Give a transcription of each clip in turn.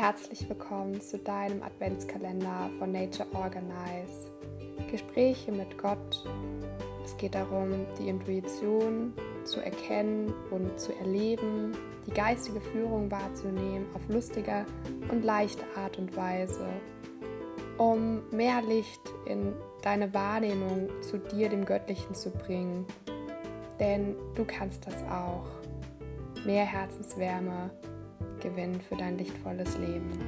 Herzlich willkommen zu deinem Adventskalender von Nature Organize. Gespräche mit Gott. Es geht darum, die Intuition zu erkennen und zu erleben, die geistige Führung wahrzunehmen auf lustige und leichte Art und Weise, um mehr Licht in deine Wahrnehmung zu dir, dem Göttlichen, zu bringen. Denn du kannst das auch. Mehr Herzenswärme gewinnen für dein lichtvolles Leben.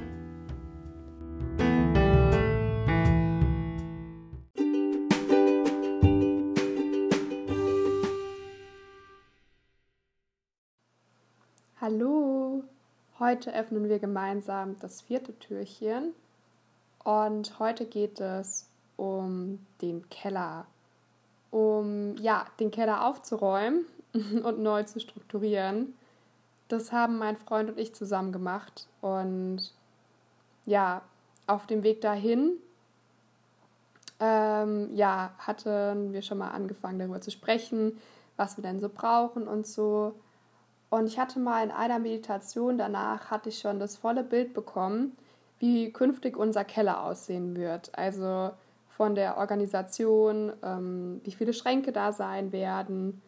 Hallo! Heute öffnen wir gemeinsam das 4. Türchen und heute geht es um den Keller. Den Keller aufzuräumen und neu zu strukturieren. Das haben mein Freund und ich zusammen gemacht und auf dem Weg dahin hatten wir schon mal angefangen, darüber zu sprechen, was wir denn so brauchen und so. Und ich hatte mal in einer Meditation danach, hatte ich schon das volle Bild bekommen, wie künftig unser Keller aussehen wird. Also von der Organisation, wie viele Schränke da sein werden.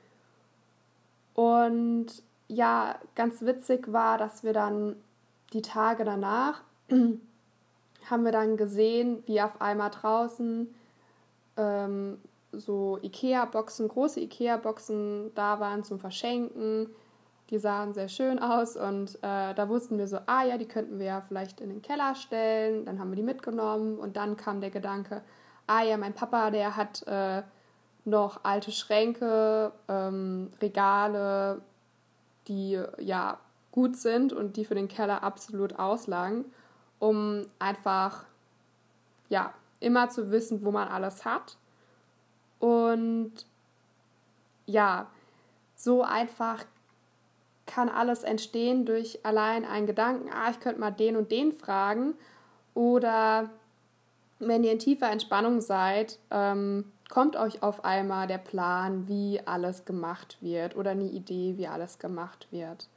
Und ganz witzig war, dass wir dann die Tage danach haben wir dann gesehen, wie auf einmal draußen so Ikea-Boxen, große Ikea-Boxen da waren zum Verschenken. Die sahen sehr schön aus und da wussten wir so, die könnten wir ja vielleicht in den Keller stellen. Dann haben wir die mitgenommen und dann kam der Gedanke, mein Papa, der hat noch alte Schränke, Regale, die gut sind und die für den Keller absolut auslagen, um einfach immer zu wissen, wo man alles hat. Und so einfach kann alles entstehen durch allein einen Gedanken, ich könnte mal den und den fragen, oder wenn ihr in tiefer Entspannung seid, kommt euch auf einmal der Plan, wie alles gemacht wird, oder eine Idee, wie alles gemacht wird.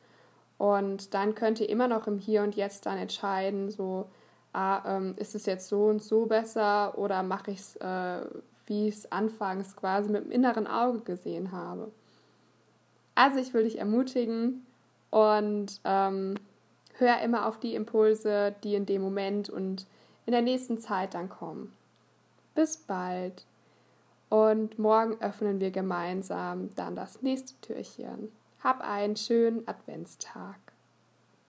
Und dann könnt ihr immer noch im Hier und Jetzt dann entscheiden, ist es jetzt so und so besser, oder mache ich es, wie ich es anfangs quasi mit dem inneren Auge gesehen habe. Also ich will dich ermutigen und hör immer auf die Impulse, die in dem Moment und in der nächsten Zeit dann kommen. Bis bald! Und morgen öffnen wir gemeinsam dann das nächste Türchen. Hab einen schönen Adventstag.